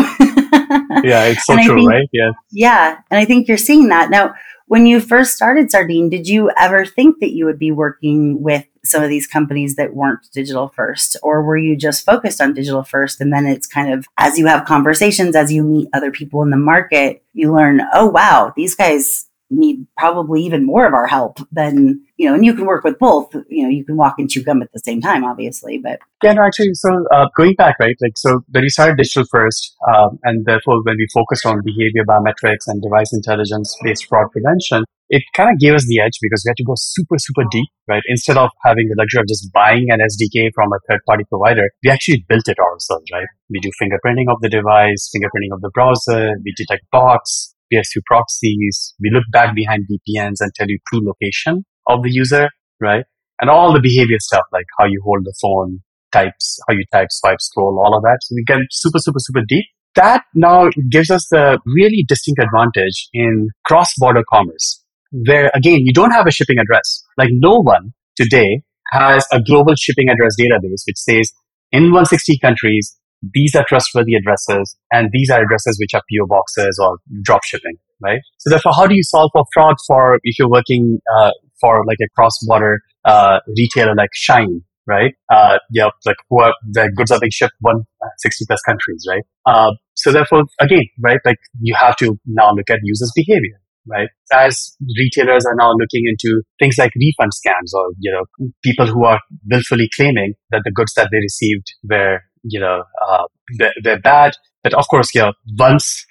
Yeah, it's so true, think, right? Yeah. Yeah. And I think you're seeing that. Now, when you first started Sardine, did you ever think that you would be working with some of these companies that weren't digital first, or were you just focused on digital first? And then it's kind of, as you have conversations, as you meet other people in the market, you learn, oh, wow, these guys need probably even more of our help than, you know, and you can work with both, you know, you can walk and chew gum at the same time, obviously, but. Yeah, no, actually, so uh, going back, right, like, so when we started digital first, um, and therefore when we focused on behavior biometrics and device intelligence-based fraud prevention, it kind of gave us the edge because we had to go super, super deep, right? Instead of having the luxury of just buying an S D K from a third-party provider, we actually built it ourselves, right? We do fingerprinting of the device, fingerprinting of the browser, we detect bots, P S U proxies, we look back behind V P Ns and tell you true location of the user, right? And all the behavior stuff, like how you hold the phone, types, how you type, swipe, scroll, all of that. So we get super, super, super deep. That now gives us the really distinct advantage in cross-border commerce, where, again, you don't have a shipping address. Like, no one today has a global shipping address database which says, in one hundred sixty countries, these are trustworthy addresses, and these are addresses which are P O boxes or drop shipping, right? So therefore, how do you solve for fraud for if you're working uh, for like a cross-border uh, retailer like Shine, right? Uh, yeah, like who are, their goods are being shipped one hundred sixty plus countries, right? Uh, so therefore, again, right, like you have to now look at users' behavior, right? As retailers are now looking into things like refund scams or, you know, people who are willfully claiming that the goods that they received were, you know, uh, they're, they're bad. But of course, you know, once,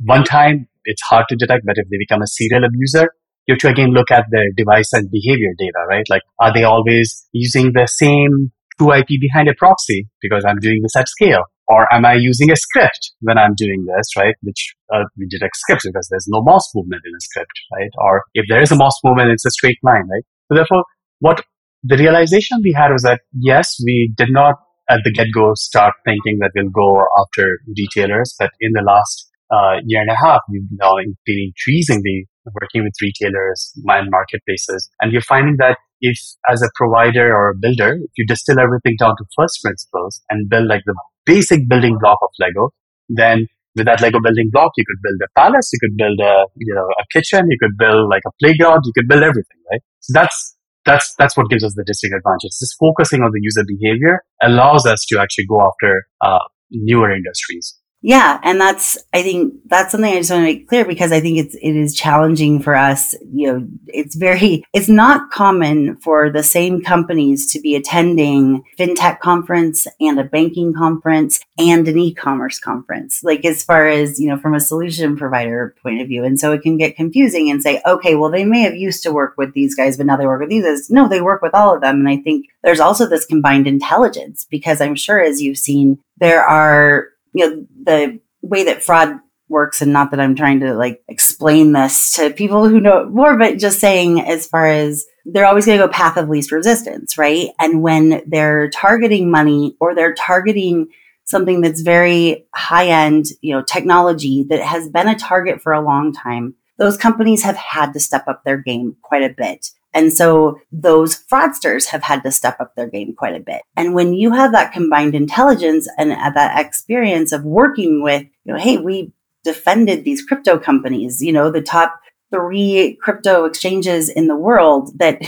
one time, it's hard to detect. But if they become a serial abuser, you have to again look at their device and behavior data, right? Like, are they always using the same true I P behind a proxy because I'm doing this at scale? Or am I using a script when I'm doing this, right? Which uh, we detect scripts because there's no mouse movement in a script, right? Or if there is a mouse movement, it's a straight line, right? So therefore, what the realization we had was that, yes, we did not at the get-go start thinking that we'll go after retailers, but in the last uh, year and a half, we've now been increasingly working with retailers, mine marketplaces, and we're finding that if, as a provider or a builder, if you distill everything down to first principles and build like the basic building block of Lego, then with that Lego building block, you could build a palace, you could build a, you know, a kitchen, you could build like a playground, you could build everything, right? So that's that's that's what gives us the distinct advantage. Just focusing on the user behavior allows us to actually go after uh, newer industries. Yeah, and that's, I think that's something I just want to make clear, because I think it's it is challenging for us. You know, it's very it's not common for the same companies to be attending fintech conference and a banking conference and an e-commerce conference, like as far as, you know, from a solution provider point of view. And so it can get confusing and say, okay, well, they may have used to work with these guys, but now they work with these guys. No, they work with all of them. And I think there's also this combined intelligence, because I'm sure, as you've seen, there are, you know, the way that fraud works, and not that I'm trying to like explain this to people who know it more, but just saying, as far as they're always going to go path of least resistance, right? And when they're targeting money, or they're targeting something that's very high end, you know, technology that has been a target for a long time, those companies have had to step up their game quite a bit. And so those fraudsters have had to step up their game quite a bit. And when you have that combined intelligence and that experience of working with, you know, hey, we defended these crypto companies, you know, the top three crypto exchanges in the world, that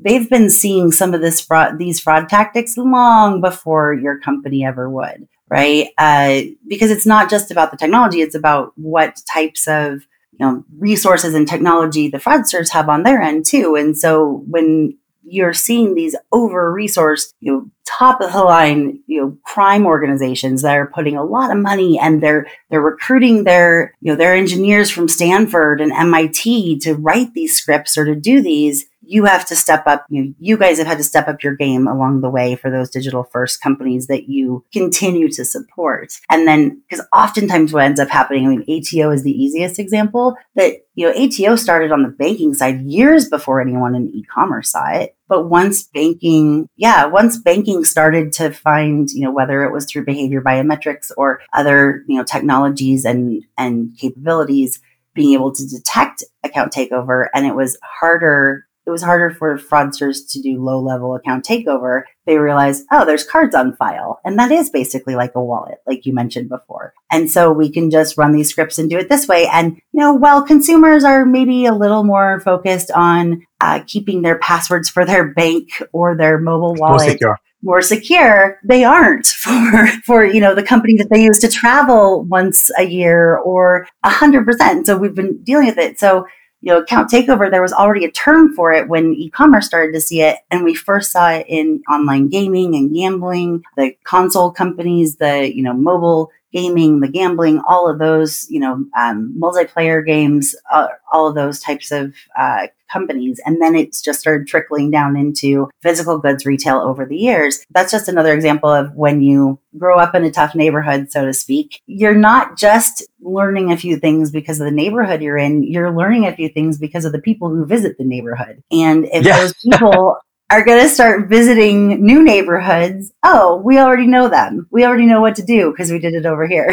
they've been seeing some of this fraud, these fraud tactics long before your company ever would, right? Uh, because it's not just about the technology, it's about what types of, you know, resources and technology the fraudsters have on their end too. And so when you're seeing these over-resourced, you know, top-of-the-line, you know, crime organizations that are putting a lot of money, and they're they're recruiting their, you know, their engineers from Stanford and M I T to write these scripts or to do these. You have to step up. You know, you guys have had to step up your game along the way for those digital-first companies that you continue to support. And then, because oftentimes what ends up happening, I mean, A T O is the easiest example, that, you know, A T O started on the banking side years before anyone in e-commerce saw it. But once banking, yeah, once banking started to find, you know, whether it was through behavior biometrics or other, you know, technologies and, and capabilities, being able to detect account takeover, and it was harder It was harder for fraudsters to do low-level account takeover. They realized, oh, there's cards on file. And that is basically like a wallet, like you mentioned before. And so we can just run these scripts and do it this way. And, you know, while consumers are maybe a little more focused on uh, keeping their passwords for their bank or their mobile wallet more secure. more secure, they aren't for, for, you know, the company that they use to travel once a year or one hundred percent. So we've been dealing with it. So, you know, account takeover, there was already a term for it when e-commerce started to see it. And we first saw it in online gaming and gambling, the console companies, the, you know, mobile gaming, the gambling, all of those, you know, um, multiplayer games, uh, all of those types of uh, companies. And then it's just started trickling down into physical goods retail over the years. That's just another example of when you grow up in a tough neighborhood, so to speak, you're not just learning a few things because of the neighborhood you're in, you're learning a few things because of the people who visit the neighborhood. And if yeah. those people are going to start visiting new neighborhoods, oh, we already know them. We already know what to do because we did it over here.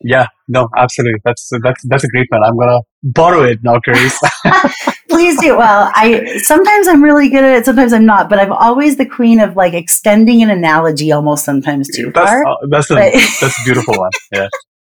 Yeah, no, absolutely. That's that's that's a great one. I'm gonna borrow it now, Carice. Please do. Well, I sometimes I'm really good at it. Sometimes I'm not. But I'm always the queen of like extending an analogy, almost sometimes too that's, far. Uh, that's a but, that's a beautiful one. Yeah.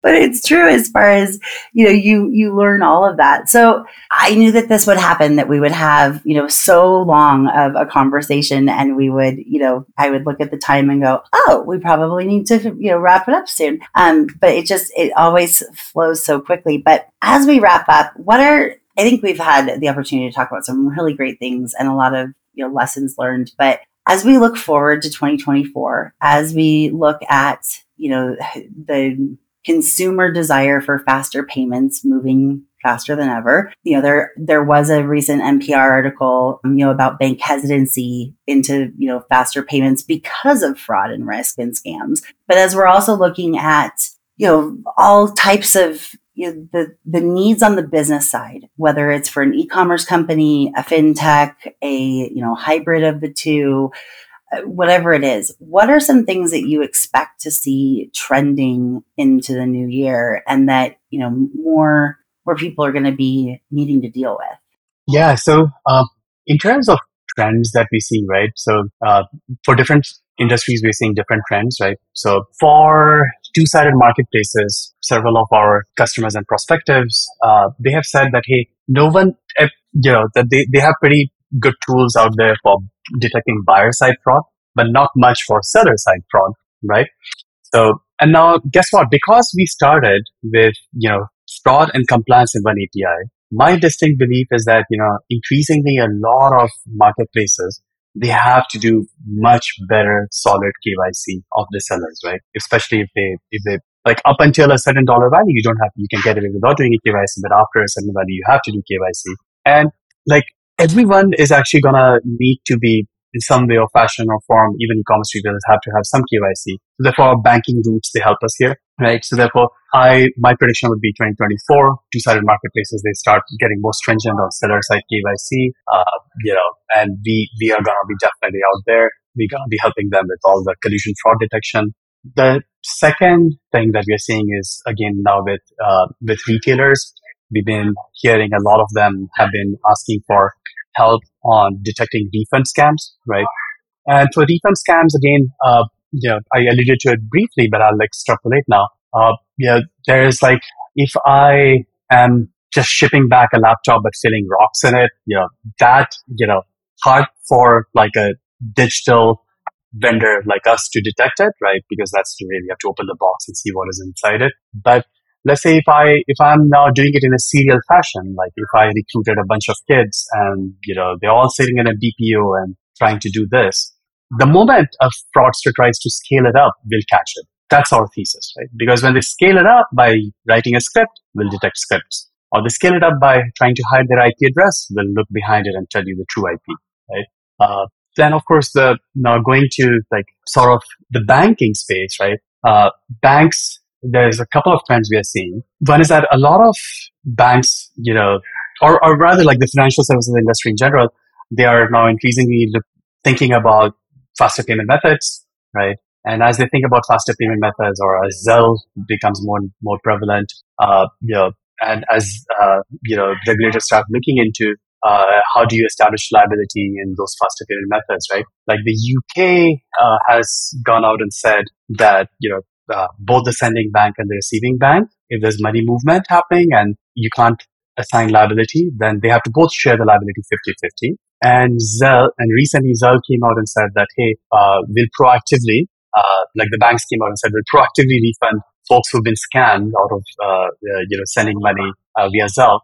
But it's true as far as, you know, you you learn all of that. So I knew that this would happen, that we would have, you know, so long of a conversation, and we would, you know, I would look at the time and go, oh, we probably need to, you know, wrap it up soon. Um, but it just, it always flows so quickly. But as we wrap up, what are, I think we've had the opportunity to talk about some really great things and a lot of, you know, lessons learned. But as we look forward to twenty twenty-four, as we look at, you know, the consumer desire for faster payments moving faster than ever. You know, there there was a recent N P R article, you know, about bank hesitancy into, you know, faster payments because of fraud and risk and scams. But as we're also looking at, you know, all types of, you know, the the needs on the business side, whether it's for an e-commerce company, a fintech, a, you know, hybrid of the two, whatever it is, what are some things that you expect to see trending into the new year, and that, you know, more more people are going to be needing to deal with? Yeah. So uh, in terms of trends that we see, right? So uh, for different industries, we're seeing different trends, right? So for two-sided marketplaces, several of our customers and prospectives, uh, they have said that, hey, no one, you know, that they, they have pretty good tools out there for detecting buyer-side fraud, but not much for seller-side fraud, right? So, and now guess what? Because we started with, you know, fraud and compliance in one A P I, my distinct belief is that, you know, increasingly a lot of marketplaces, they have to do much better solid K Y C of the sellers, right? Especially if they, if they, like up until a certain dollar value, you don't have, you can get away without doing a K Y C, but after a certain value, you have to do K Y C. And like, everyone is actually going to need to be in some way or fashion or form, even e-commerce retailers have to have some K Y C. Therefore, banking routes, they help us here, right? So therefore, I, my prediction would be twenty twenty-four, two-sided marketplaces, they start getting more stringent on seller-side K Y C, uh, you know, and we, we are going to be definitely out there. We're going to be helping them with all the collusion fraud detection. The second thing that we are seeing is, again, now with, uh, with retailers, we've been hearing a lot of them have been asking for help on detecting refund scams, right? And for refund scams, again, uh, you know, I alluded to it briefly, but I'll extrapolate now. Uh, you know, there is like, if I am just shipping back a laptop but filling rocks in it, you know, that, you know, hard for like a digital vendor like us to detect it, right? Because that's the way we have to open the box and see what is inside it. But let's say if I if I'm now doing it in a serial fashion, like if I recruited a bunch of kids and you know they're all sitting in a D P O and trying to do this, the moment a fraudster tries to scale it up, we'll catch it. That's our thesis, right? Because when they scale it up by writing a script, we'll detect scripts. Or they scale it up by trying to hide their I P address, we'll look behind it and tell you the true I P, right? Uh, then, of course, the now going to like sort of the banking space, right? Uh, banks, there's a couple of trends we are seeing. One is that a lot of banks, you know, or, or rather like the financial services industry in general, they are now increasingly thinking about faster payment methods, right? And as they think about faster payment methods, or as Zelle becomes more and more prevalent, uh, you know, and as uh, you know, regulators start looking into uh, how do you establish liability in those faster payment methods, right? Like the U K uh, has gone out and said that you know uh, both the sending bank and the receiving bank, if there's money movement happening and you can't assign liability, then they have to both share the liability fifty-fifty. And Zelle, and recently Zelle came out and said that hey, uh, we'll proactively. Uh, like the banks came out and said, we'll proactively refund folks who've been scammed out of, uh, you know, sending money uh, via Zelle.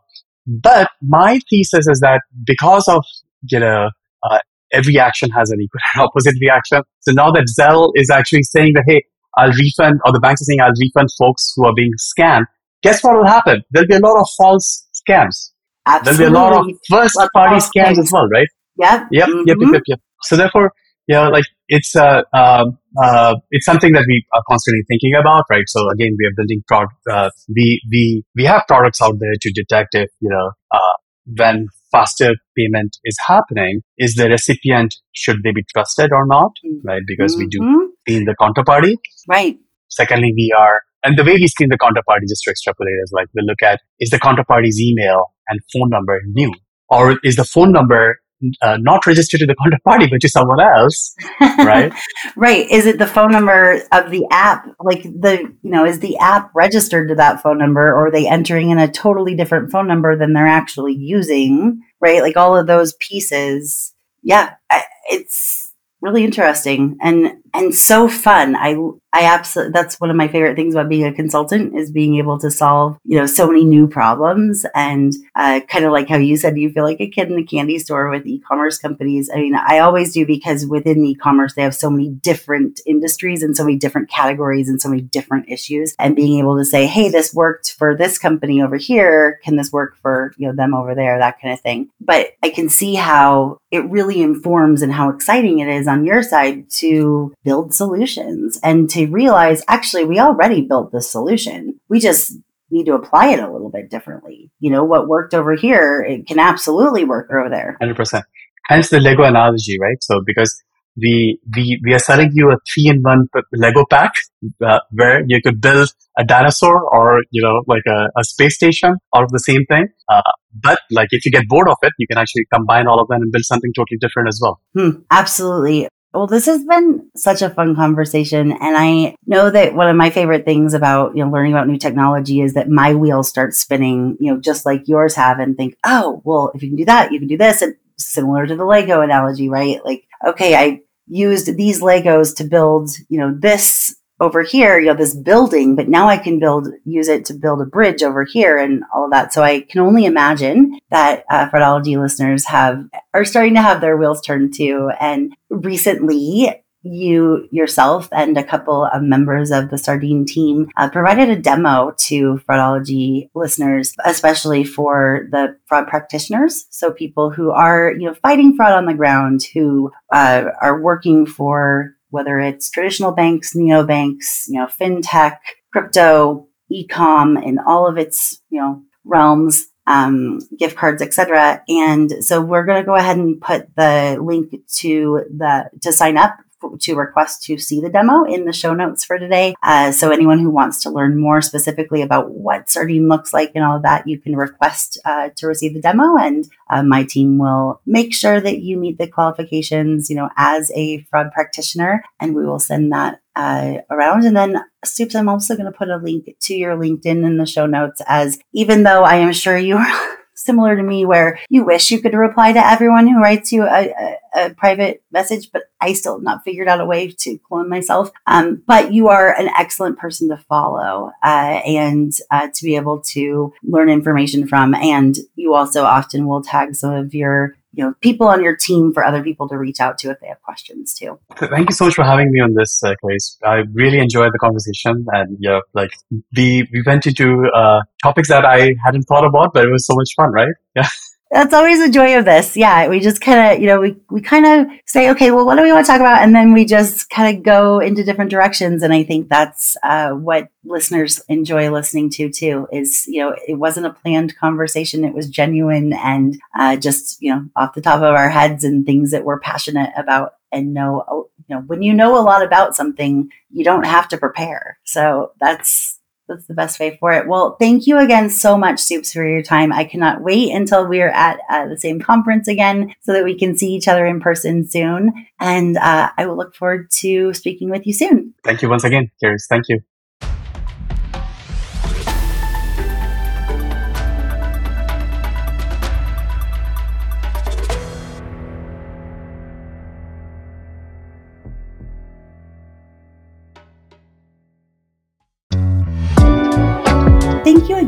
But my thesis is that because of, you know, uh, every action has an equal and opposite reaction. So now that Zelle is actually saying that, hey, I'll refund, or the banks are saying, I'll refund folks who are being scammed. Guess what will happen? There'll be a lot of false scams. Absolutely. There'll be a lot of first-party scams as well, right? Yeah. Yep, mm-hmm. yep, yep, yep, yep. So therefore, you know, like it's uh, uh, uh, it's something that we are constantly thinking about, right? So again, we are building product. Uh, we we we have products out there to detect if you know uh, when faster payment is happening, is the recipient, should they be trusted or not, right? Because mm-hmm. we do screen the counterparty, right? Secondly, we are, and the way we screen the counterparty, just to extrapolate, is like we look at, is the counterparty's email and phone number new, or is the phone number Uh, not registered to the counterparty, but to someone else, right? Right. Is it the phone number of the app? Like the, you know, is the app registered to that phone number, or are they entering in a totally different phone number than they're actually using, right? Like all of those pieces. Yeah. I, it's really interesting and, and so fun. I, I absolutely, that's one of my favorite things about being a consultant, is being able to solve, you know, so many new problems. And uh, kind of like how you said, you feel like a kid in a candy store with e-commerce companies. I mean, I always do, because within e-commerce, they have so many different industries and so many different categories and so many different issues, and being able to say, hey, this worked for this company over here. Can this work for, you know, them over there? That kind of thing. But I can see how it really informs and how exciting it is on your side to build solutions and to realize, actually, we already built this solution. We just need to apply it a little bit differently. You know, what worked over here, it can absolutely work over there. one hundred percent. Hence the Lego analogy, right? So because we we, we are selling you a three-in-one Lego pack uh, where you could build a dinosaur or, you know, like a, a space station out of the same thing. Uh, but like if you get bored of it, you can actually combine all of them and build something totally different as well. Hmm, absolutely. Well, this has been such a fun conversation. And I know that one of my favorite things about, you know, learning about new technology is that my wheels start spinning, you know, just like yours have, and think, oh, well, if you can do that, you can do this. And similar to the Lego analogy, right? Like, okay, I used these Legos to build, you know, this over here, you know, this building, but now I can build, use it to build a bridge over here and all of that. So I can only imagine that uh, Fraudology listeners have, are starting to have their wheels turned too. And recently, you yourself and a couple of members of the Sardine team uh, provided a demo to Fraudology listeners, especially for the fraud practitioners. So people who are, you know, fighting fraud on the ground, who uh, are working for, whether it's traditional banks, neobanks, you know, fintech, crypto, e-com, in all of its, you know, realms, um, gift cards, et cetera. And so we're going to go ahead and put the link to the, to sign up to request to see the demo in the show notes for today. Uh, so anyone who wants to learn more specifically about what Sardine looks like and all of that, you can request uh, to receive the demo, and uh, my team will make sure that you meet the qualifications, you know, as a fraud practitioner, and we will send that uh, around. And then, Soups, I'm also going to put a link to your LinkedIn in the show notes, as even though I am sure you are similar to me where you wish you could reply to everyone who writes you a, a, a private message, but I still have not figured out a way to clone myself. Um, but you are an excellent person to follow uh, and uh, to be able to learn information from. And you also often will tag some of your you know, people on your team for other people to reach out to if they have questions too. Thank you so much for having me on this, uh, Carice. I really enjoyed the conversation, and yeah, like we we went into uh, topics that I hadn't thought about, but it was so much fun, right? Yeah. That's always the joy of this. Yeah. We just kind of, you know, we, we kind of say, okay, well, what do we want to talk about? And then we just kind of go into different directions. And I think that's uh, what listeners enjoy listening to too, is, you know, it wasn't a planned conversation. It was genuine and uh, just, you know, off the top of our heads and things that we're passionate about and know, you know, when you know a lot about something, you don't have to prepare. So that's, That's the best way for it. Well, thank you again so much, Soups, for your time. I cannot wait until we are at uh, the same conference again so that we can see each other in person soon. And uh, I will look forward to speaking with you soon. Thank you once again, Carice. Thank you.